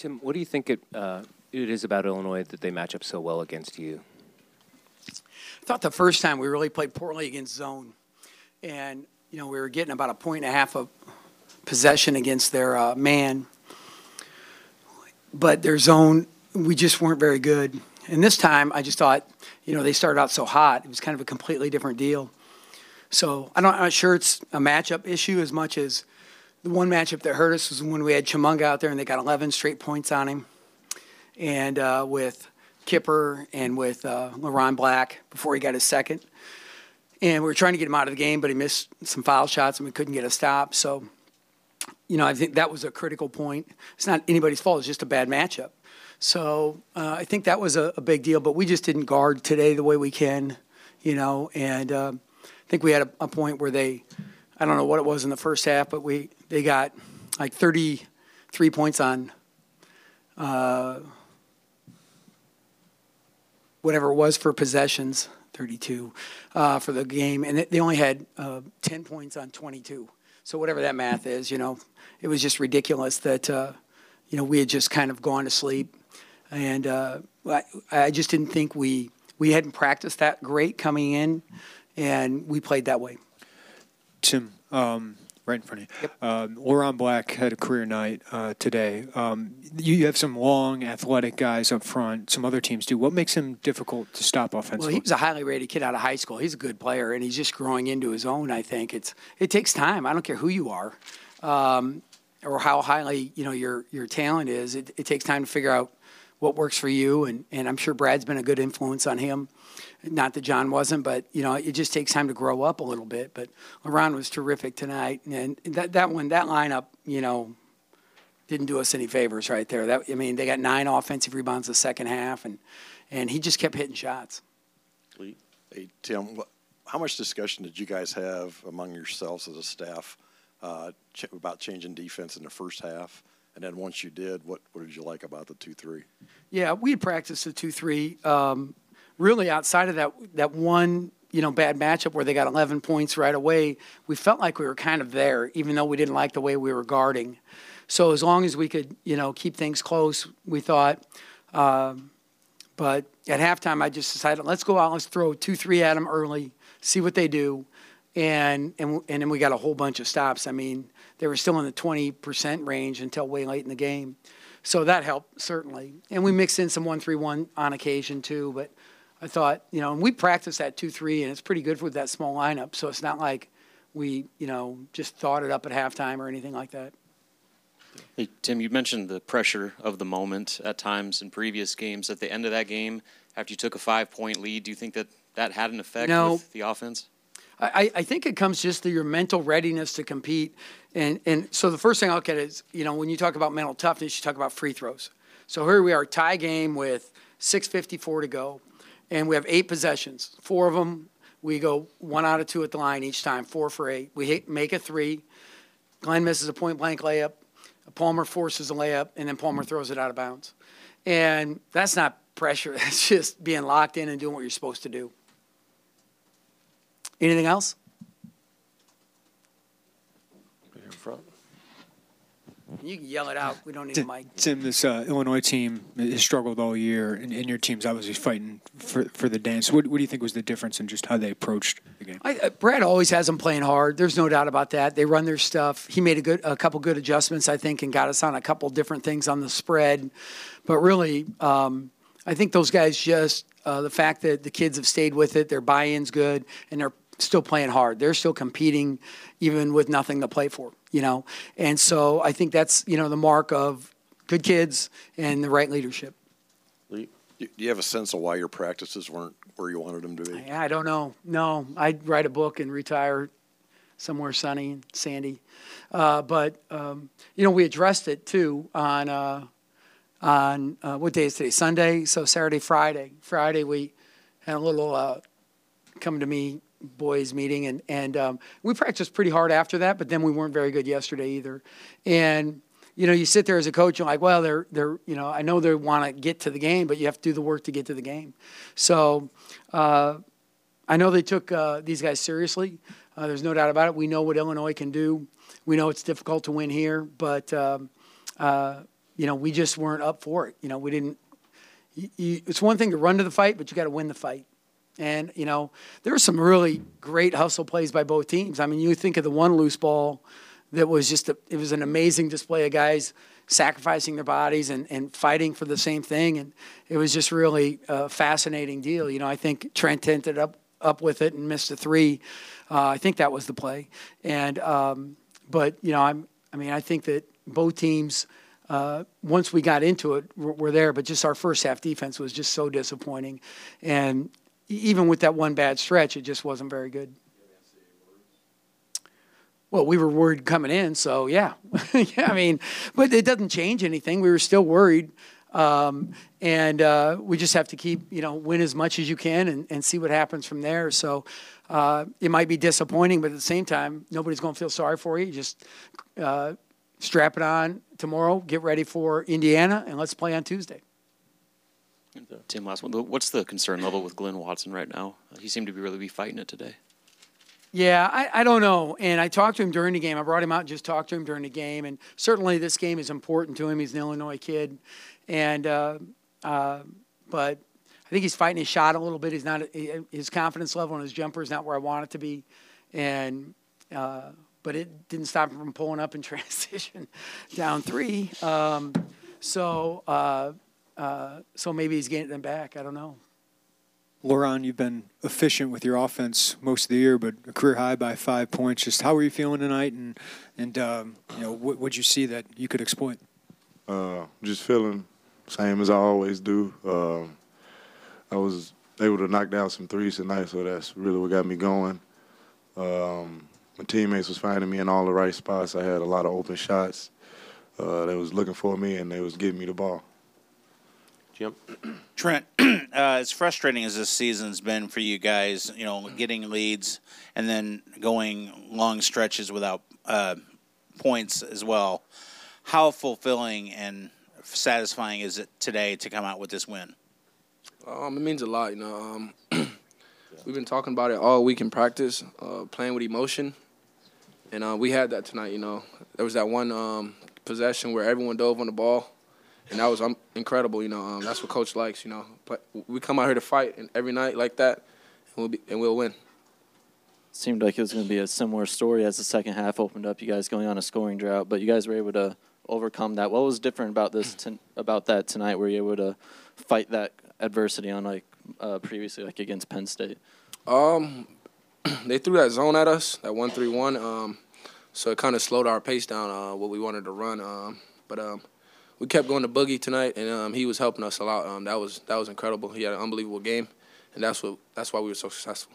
Tim, what do you think it is about Illinois that they match up so well against you? I thought the first time we really played poorly against zone. And, you know, we were getting about 1.5 points of possession against their man. But their zone, we just weren't very good. And this time I just thought, you know, they started out so hot. It was kind of a completely different deal. So I'm not sure it's a matchup issue as much as the one matchup that hurt us was when we had Chamunga out there and they got 11 straight points on him. And with Kipper and with Leron Black before he got his second. And we were trying to get him out of the game, but he missed some foul shots and we couldn't get a stop. So, you know, I think that was a critical point. It's not anybody's fault. It's just a bad matchup. So I think that was a big deal, but we just didn't guard today the way we can, you know. And I think we had a point where they, I don't know what it was in the first half, but they got like 33 points on whatever it was for possessions, 32 for the game, and they only had 10 points on 22. So whatever that math is, you know, it was just ridiculous that, you know, we had just kind of gone to sleep. And I just didn't think we hadn't practiced that great coming in, and we played that way. Tim, right in front of you. Yep. Leron Black had a career night today. You have some long, athletic guys up front. Some other teams do. What makes him difficult to stop offensively? Well, he was a highly rated kid out of high school. He's a good player, and he's just growing into his own, I think. It takes time. I don't care who you are or how highly, you know, your talent is. It takes time to figure out what works for you, and I'm sure Brad's been a good influence on him. Not that John wasn't, but, you know, it just takes time to grow up a little bit. But Leron was terrific tonight, and that lineup, you know, didn't do us any favors right there. I mean, they got 9 offensive rebounds the second half, and he just kept hitting shots. Hey, Tim, how much discussion did you guys have among yourselves as a staff about changing defense in the first half? And then once you did, what did you like about the 2-3? Yeah, we had practiced the 2-3. Really outside of that one, you know, bad matchup where they got 11 points right away, we felt like we were kind of there, even though we didn't like the way we were guarding. So as long as we could, you know, keep things close, we thought. But at halftime, I just decided, let's go out, let's throw 2-3 at them early, see what they do. And then we got a whole bunch of stops. I mean, they were still in the 20% range until way late in the game. So that helped, certainly. And we mixed in some 1-3-1 on occasion, too. But I thought, you know, and we practiced that 2-3, and it's pretty good with that small lineup. So it's not like we, you know, just thought it up at halftime or anything like that. Hey, Tim, you mentioned the pressure of the moment at times in previous games. At the end of that game, after you took a 5-point lead, do you think that had an effect with the offense? I think it comes just to your mental readiness to compete. And so the first thing I look at is, you know, when you talk about mental toughness, you talk about free throws. So here we are, tie game with 6:54 to go, and we have 8 possessions. 4 of them, we go 1 out of 2 at the line each time, 4 for 8. We make a 3. Glenn misses a point-blank layup. Palmer forces a layup, and then Palmer throws it out of bounds. And that's not pressure. That's just being locked in and doing what you're supposed to do. Anything else? Right in front. You can yell it out. We don't need a mic. Tim, this Illinois team has struggled all year, and your team's obviously fighting for the dance. What do you think was the difference in just how they approached the game? Brad always has them playing hard. There's no doubt about that. They run their stuff. He made a couple good adjustments, I think, and got us on a couple different things on the spread. But really, I think those guys just the fact that the kids have stayed with it, their buy-in's good, and they're still playing hard. They're still competing even with nothing to play for, you know. And so I think that's, you know, the mark of good kids and the right leadership. Do you have a sense of why your practices weren't where you wanted them to be? I don't know. No, I'd write a book and retire somewhere sunny and sandy. You know, we addressed it, too, on what day is today? Sunday? So Saturday, Friday. Friday we had a little come-to-me boys meeting, and we practiced pretty hard after that, but then we weren't very good yesterday either. And, you know, you sit there as a coach and like, well, they're you know, I know they want to get to the game, but you have to do the work to get to the game. So I know they took these guys seriously. There's no doubt about it. We know what Illinois can do. We know it's difficult to win here, but you know, we just weren't up for it. You know, we didn't. It's one thing to run to the fight, but you got to win the fight. And, you know, there were some really great hustle plays by both teams. I mean, you think of the one loose ball that was just it was an amazing display of guys sacrificing their bodies and fighting for the same thing. And it was just really a fascinating deal. You know, I think Trent ended up with it and missed a three. I think that was the play. And but, you know, I mean, I think that both teams, once we got into it, were there. But just our first half defense was just so disappointing. And even with that one bad stretch, it just wasn't very good. Well, we were worried coming in, so yeah. Yeah, I mean, but it doesn't change anything. We were still worried. And we just have to keep, you know, win as much as you can and see what happens from there. So it might be disappointing, but at the same time, nobody's going to feel sorry for you. Just strap it on tomorrow, get ready for Indiana, and let's play on Tuesday. Tim, last one. What's the concern level with Glenn Watson right now? He seemed to really be fighting it today. Yeah, I don't know. And I talked to him during the game. I brought him out and just talked to him during the game. And certainly this game is important to him. He's an Illinois kid. And but I think he's fighting his shot a little bit. He's not his confidence level on his jumper is not where I want it to be. And but it didn't stop him from pulling up in transition down three. So maybe he's getting them back. I don't know. Leron, you've been efficient with your offense most of the year, but a career high by 5 points. Just how were you feeling tonight, and you know, what would you see that you could exploit? Just feeling same as I always do. I was able to knock down some threes tonight, so that's really what got me going. My teammates was finding me in all the right spots. I had a lot of open shots. They was looking for me, and they was giving me the ball. Yep. Trent, as frustrating as this season's been for you guys, you know, getting leads and then going long stretches without points as well, how fulfilling and satisfying is it today to come out with this win? It means a lot, you know. We've been talking about it all week in practice, playing with emotion, and we had that tonight, you know. There was that one possession where everyone dove on the ball. And that was incredible, you know. That's what Coach likes, you know. But we come out here to fight and every night like that, and we'll win. Seemed like it was going to be a similar story as the second half opened up. You guys going on a scoring drought, but you guys were able to overcome that. What was different about this about that tonight? Were you able to fight that adversity on previously, like against Penn State? They threw that zone at us, that 1-3-1. So it kind of slowed our pace down. What we wanted to run, we kept going to Boogie tonight, and he was helping us a lot. That was incredible. He had an unbelievable game, and that's why we were so successful.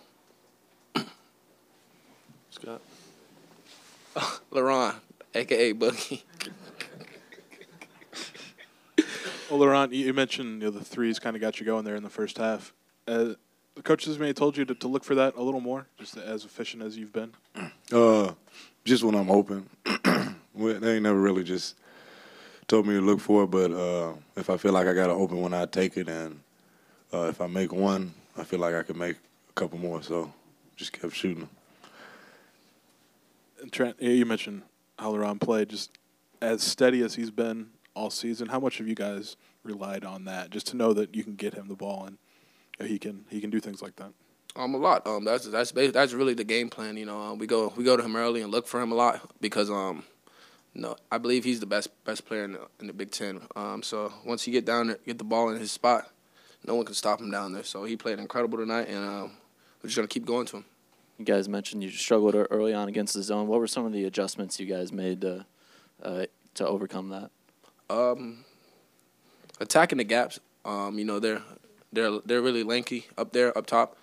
Scott, Leron, aka Boogie. Well, Leron, you mentioned, you know, the threes kind of got you going there in the first half. The coaches may have told you to look for that a little more, just as efficient as you've been. Just when I'm open, they ain't never really just told me to look for it, but if I feel like I got to open one, I take it, and if I make one, I feel like I could make a couple more, so just kept shooting. And Trent, you mentioned how Leron played, just as steady as he's been all season. How much have you guys relied on that, just to know that you can get him the ball and he can do things like that? A lot. That's really the game plan. You know, we go to him early and look for him a lot because No, I believe he's the best player in the Big Ten. So once you get down there, get the ball in his spot, no one can stop him down there. So he played incredible tonight, and we're just going to keep going to him. You guys mentioned you struggled early on against the zone. What were some of the adjustments you guys made to overcome that? Attacking the gaps. You know, they're really lanky up there, up top.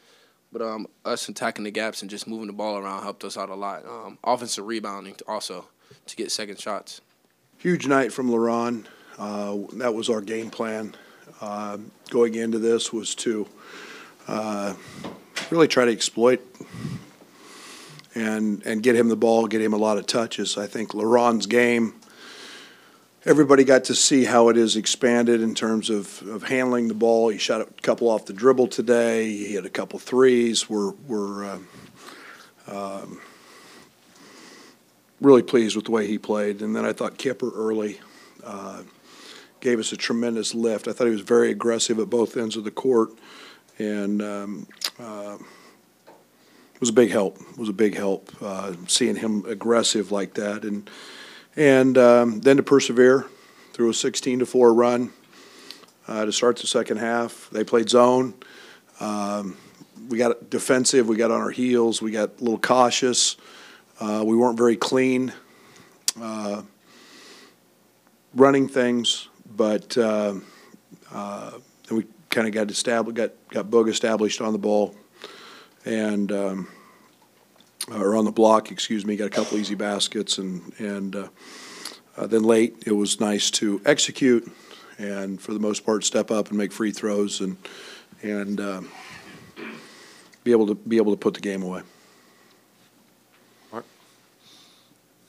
But us attacking the gaps and just moving the ball around helped us out a lot. Offensive rebounding also, to get second shots. Huge night from Leron. That was our game plan going into this, was to really try to exploit and get him the ball, get him a lot of touches. I think Leron's game, everybody got to see how it is expanded in terms of handling the ball. He shot a couple off the dribble today. He had a couple threes. We're really pleased with the way he played. And then I thought Kipper early gave us a tremendous lift. I thought he was very aggressive at both ends of the court, and it was a big help. It was a big help seeing him aggressive like that, and then to persevere through a 16-4 run to start the second half. They played zone. We got defensive. We got on our heels. We got a little cautious. We weren't very clean running things, but we kind of got Boog established on the ball, and or on the block, excuse me. Got a couple easy baskets, and then late it was nice to execute, and for the most part step up and make free throws, and be able to put the game away. Mark,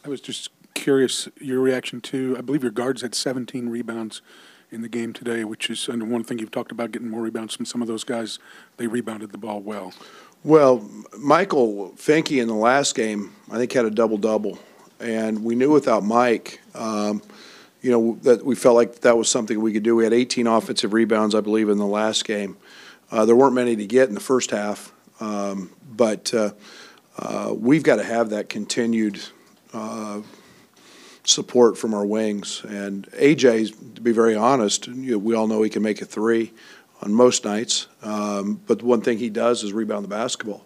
I was just curious your reaction to, I believe your guards had 17 rebounds in the game today, which is, and one thing you've talked about, getting more rebounds from some of those guys. They rebounded the ball well. Well, Michael Finke in the last game, I think, had a double-double, and we knew without Mike, you know, that we felt like that was something we could do. We had 18 offensive rebounds, I believe, in the last game. There weren't many to get in the first half, but we've got to have that continued support from our wings. And AJ, to be very honest, we all know he can make a three on most nights, but the one thing he does is rebound the basketball.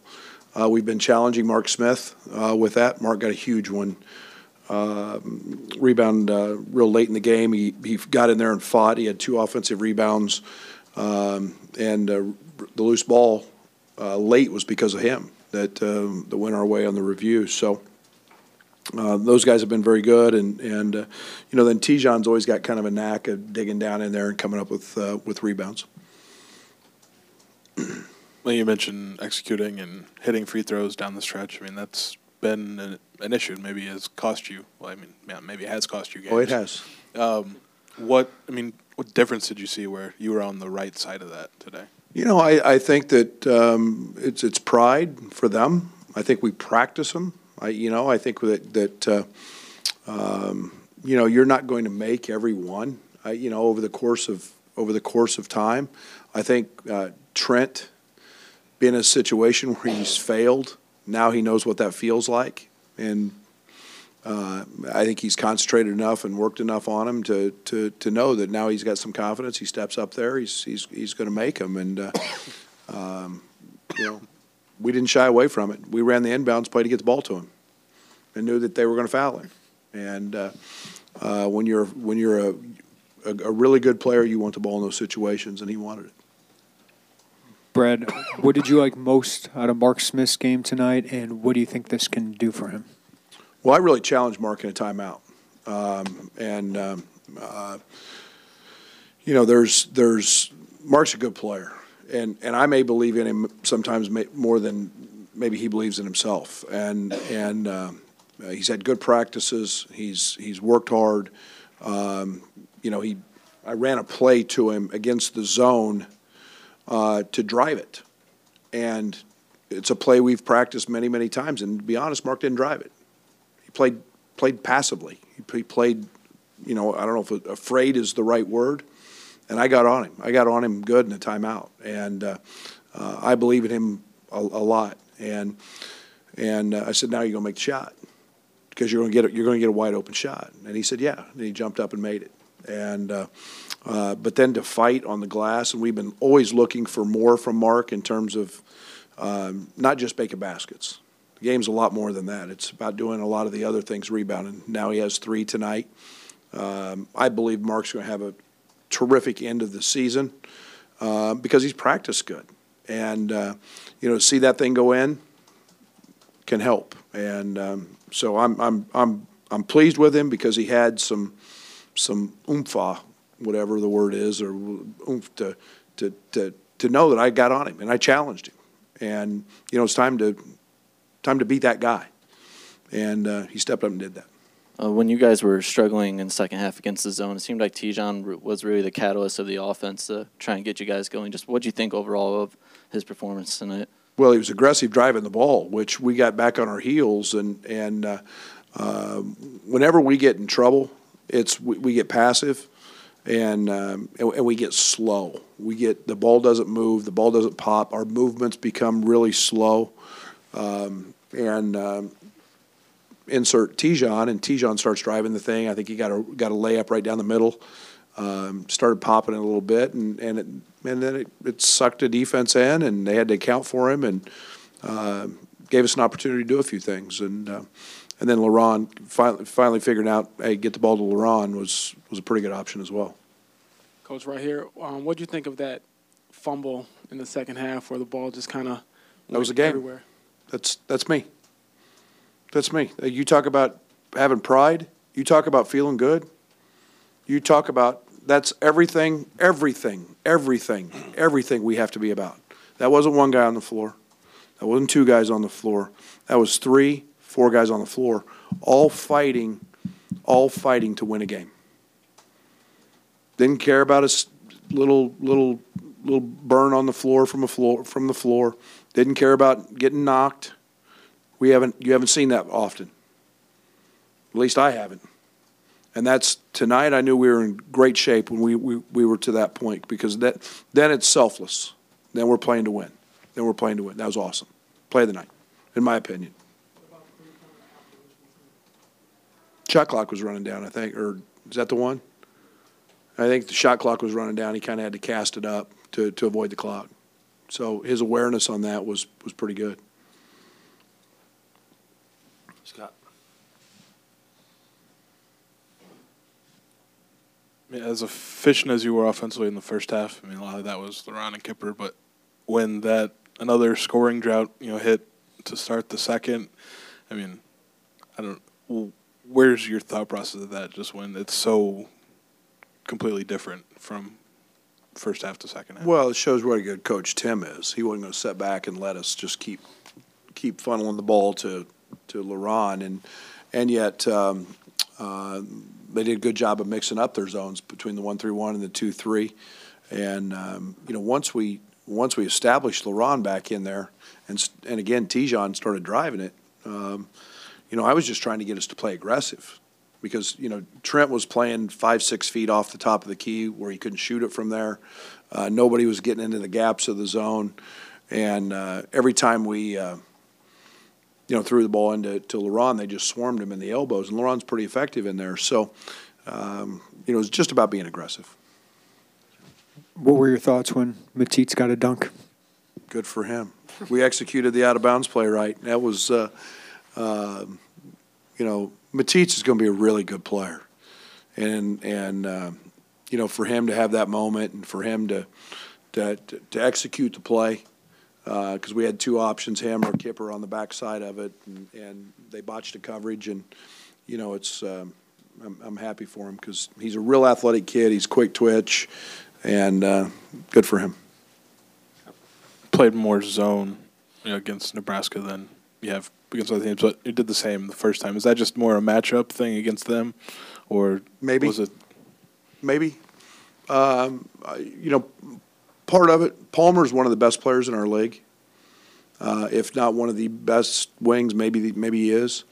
We've been challenging Mark Smith with that. Mark got a huge one. Rebound real late in the game. He got in there and fought. He had two offensive rebounds. And the loose ball late was because of him that went our way on the review. So those guys have been very good, and you know, then Tijon's always got kind of a knack of digging down in there and coming up with rebounds. Well, you mentioned executing and hitting free throws down the stretch. I mean, that's been an issue. Maybe has cost you. Well, I mean, yeah, maybe it has cost you games. Oh, it has. What difference did you see where you were on the right side of that today? You know, I think that it's pride for them. I think we practice them. I think that you know, you're not going to make every one. You know, over the course of time, I think Trent, being in a situation where he's failed, now he knows what that feels like, and I think he's concentrated enough and worked enough on him to know that now he's got some confidence. He steps up there. He's going to make them. And you know, we didn't shy away from it. We ran the inbounds play to get the ball to him, and knew that they were going to foul him. And when you're a really good player, you want the ball in those situations, and he wanted it. Brad, what did you like most out of Mark Smith's game tonight, and what do you think this can do for him? Well, I really challenged Mark in a timeout, you know, there's Mark's a good player, and I may believe in him sometimes more than maybe he believes in himself, and he's had good practices, he's worked hard, you know, I ran a play to him against the zone to drive it, and it's a play we've practiced many, many times, and to be honest, Mark didn't drive it. Played passively. He played, you know, I don't know if afraid is the right word, and I got on him. I got on him good in the timeout, and I believe in him a lot. And I said, now you're gonna make the shot because you're gonna get a wide open shot. And he said, yeah. And he jumped up and made it. And but then to fight on the glass, and we've been always looking for more from Mark in terms of not just making baskets. The game's a lot more than that. It's about doing a lot of the other things, rebounding. Now he has 3 tonight. I believe Mark's going to have a terrific end of the season because he's practiced good. And, you know, see that thing go in can help. And so I'm pleased with him because he had some oomph, whatever the word is, or oomph to know that I got on him and I challenged him. And, you know, it's time to beat that guy, and he stepped up and did that. When you guys were struggling in the second half against the zone, it seemed like Tijon was really the catalyst of the offense to try and get you guys going. Just what do you think overall of his performance tonight? Well, he was aggressive driving the ball, which we got back on our heels, and whenever we get in trouble, it's we get passive, and we get slow. We get the ball doesn't move, the ball doesn't pop. Our movements become really slow, insert Tijon, and Tijon starts driving the thing. I think he got a layup right down the middle. Started popping it a little bit, and then it sucked the defense in, and they had to account for him, and gave us an opportunity to do a few things, and then Leron finally figuring out, hey, get the ball to Leron was a pretty good option as well. Coach, right here, what do you think of that fumble in the second half where the ball just kind of was a game everywhere? That's me. That's me. You talk about having pride. You talk about feeling good. You talk about that's everything we have to be about. That wasn't one guy on the floor. That wasn't two guys on the floor. That was 3, 4 guys on the floor, all fighting to win a game. Didn't care about a little burn on the floor from the floor. Didn't care about getting knocked. You haven't seen that often. At least I haven't. And that's tonight. I knew we were in great shape when we were to that point, because then it's selfless. Then we're playing to win. That was awesome. Play of the night, in my opinion. Shot clock was running down, I think, or is that the one? I think the shot clock was running down. He kind of had to cast it up to avoid the clock. So his awareness on that was pretty good. Scott. I mean, as efficient as you were offensively in the first half, I mean, a lot of that was Leron and Kipper, but when that another scoring drought, hit to start the second, I mean, where's your thought process of that, just when it's so completely different from first half to second half? Well, it shows what a good coach Tim is. He wasn't going to sit back and let us just keep funneling the ball to Leron, and yet they did a good job of mixing up their zones between the 1-3-1 and the 2-3, and once we established Leron back in there, and again Tijon started driving it. I was just trying to get us to play aggressive, because Trent was playing 5-6 feet off the top of the key where he couldn't shoot it from there. Nobody was getting into the gaps of the zone, and every time we threw the ball to Leron, they just swarmed him in the elbows, and Leron's pretty effective in there. So, it was just about being aggressive. What were your thoughts when Mateitz got a dunk? Good for him. We executed the out-of-bounds play right. That was, Mateitz is going to be a really good player. And for him to have that moment and for him to execute the play, because we had two options, him or Kipper, on the backside of it, and they botched the coverage. And, it's I'm happy for him, because he's a real athletic kid. He's quick twitch, and good for him. Played more zone against Nebraska than you have against other teams, but you did the same the first time. Is that just more a matchup thing against them, or maybe was it? Maybe. Part of it, Palmer's one of the best players in our league, if not one of the best wings, maybe he is.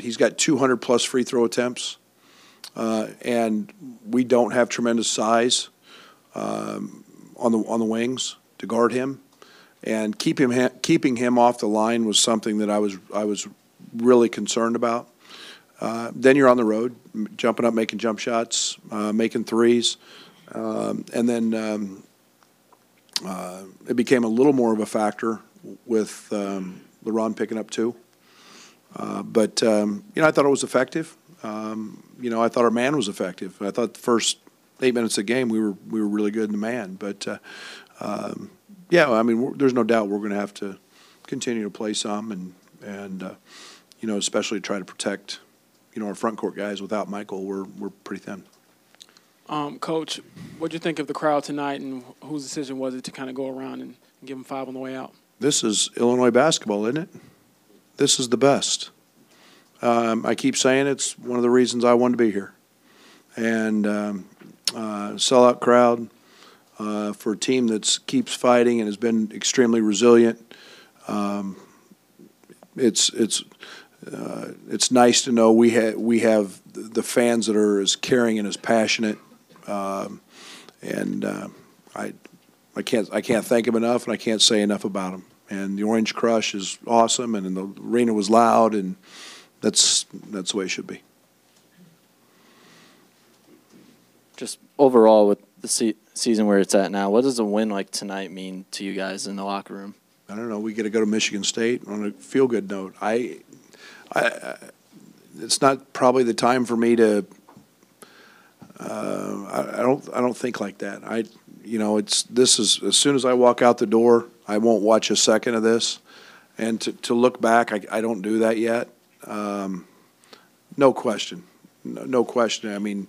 He's got 200-plus free throw attempts, and we don't have tremendous size on the wings to guard him. And keeping him off the line was something that I was really concerned about. Then you're on the road, jumping up, making jump shots, making threes, and then it became a little more of a factor with Leron picking up two. I thought it was effective. I thought our man was effective. I thought the first 8 minutes of the game we were really good in the man. But, there's no doubt we're going to have to continue to play some and especially try to protect, our front court guys. Without Michael, we're pretty thin. Coach, what do you think of the crowd tonight, and whose decision was it to kind of go around and give them five on the way out? This is Illinois basketball, isn't it? This is the best. I keep saying it's one of the reasons I wanted to be here. And sellout crowd for a team that keeps fighting and has been extremely resilient. It's nice to know we have the fans that are as caring and as passionate I can't thank him enough, and I can't say enough about him. And the Orange Crush is awesome, and the arena was loud, and that's the way it should be. Just overall, with the season where it's at now, what does a win like tonight mean to you guys in the locker room? I don't know. We get to go to Michigan State on a feel-good note. It's not probably the time for me to. I don't think like that. This is as soon as I walk out the door, I won't watch a second of this, and to look back, I don't do that yet. No question. I mean,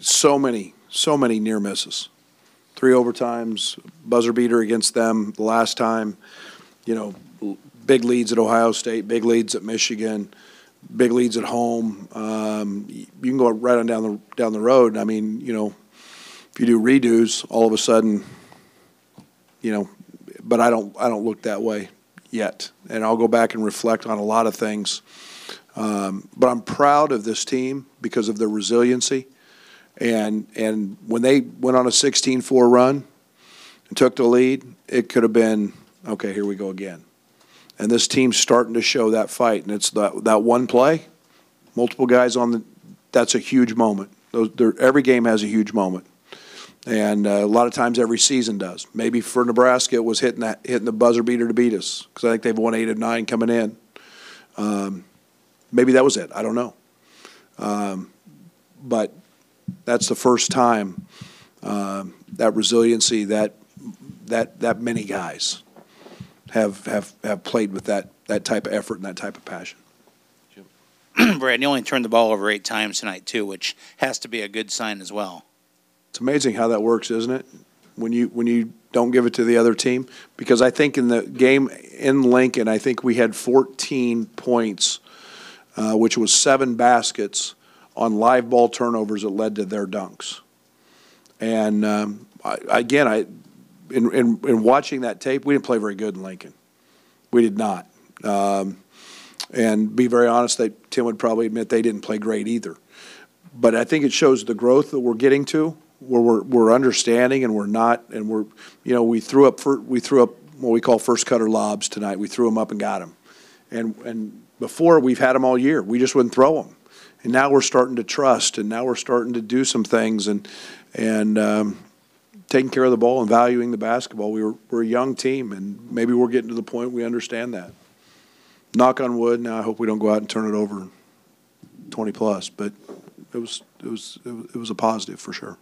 so many near misses. 3 overtimes, buzzer beater against them the last time, big leads at Ohio State, big leads at Michigan, big leads at home. You can go right on down the road. I mean, if you do redos, all of a sudden, but I don't look that way yet. And I'll go back and reflect on a lot of things. But I'm proud of this team because of their resiliency. And when they went on a 16-4 run and took the lead, it could have been, okay, here we go again. And this team's starting to show that fight, and it's that one play, multiple guys that's a huge moment. Every game has a huge moment, and a lot of times every season does. Maybe for Nebraska it was hitting the buzzer beater to beat us, because I think they've won 8 of 9 coming in. Maybe that was it. I don't know. But that's the first time that resiliency, that many guys have played with that type of effort and that type of passion. Brad, you only turned the ball over 8 times tonight too, which has to be a good sign as well. It's amazing how that works, isn't it? When you don't give it to the other team, because I think in the game in Lincoln, I think we had 14 points, which was 7 baskets on live ball turnovers that led to their dunks. And in watching that tape, we didn't play very good in Lincoln. We did not. And be very honest, Tim would probably admit they didn't play great either. But I think it shows the growth that we're getting to, where we're understanding and we're not. And we threw up what we call first cutter lobs tonight. We threw them up and got them. And before, we've had them all year. We just wouldn't throw them. And now we're starting to trust, and now we're starting to do some things, and taking care of the ball and valuing the basketball. We're a young team, and maybe we're getting to the point we understand that. Knock on wood. Now I hope we don't go out and turn it over 20 plus, but it was a positive for sure.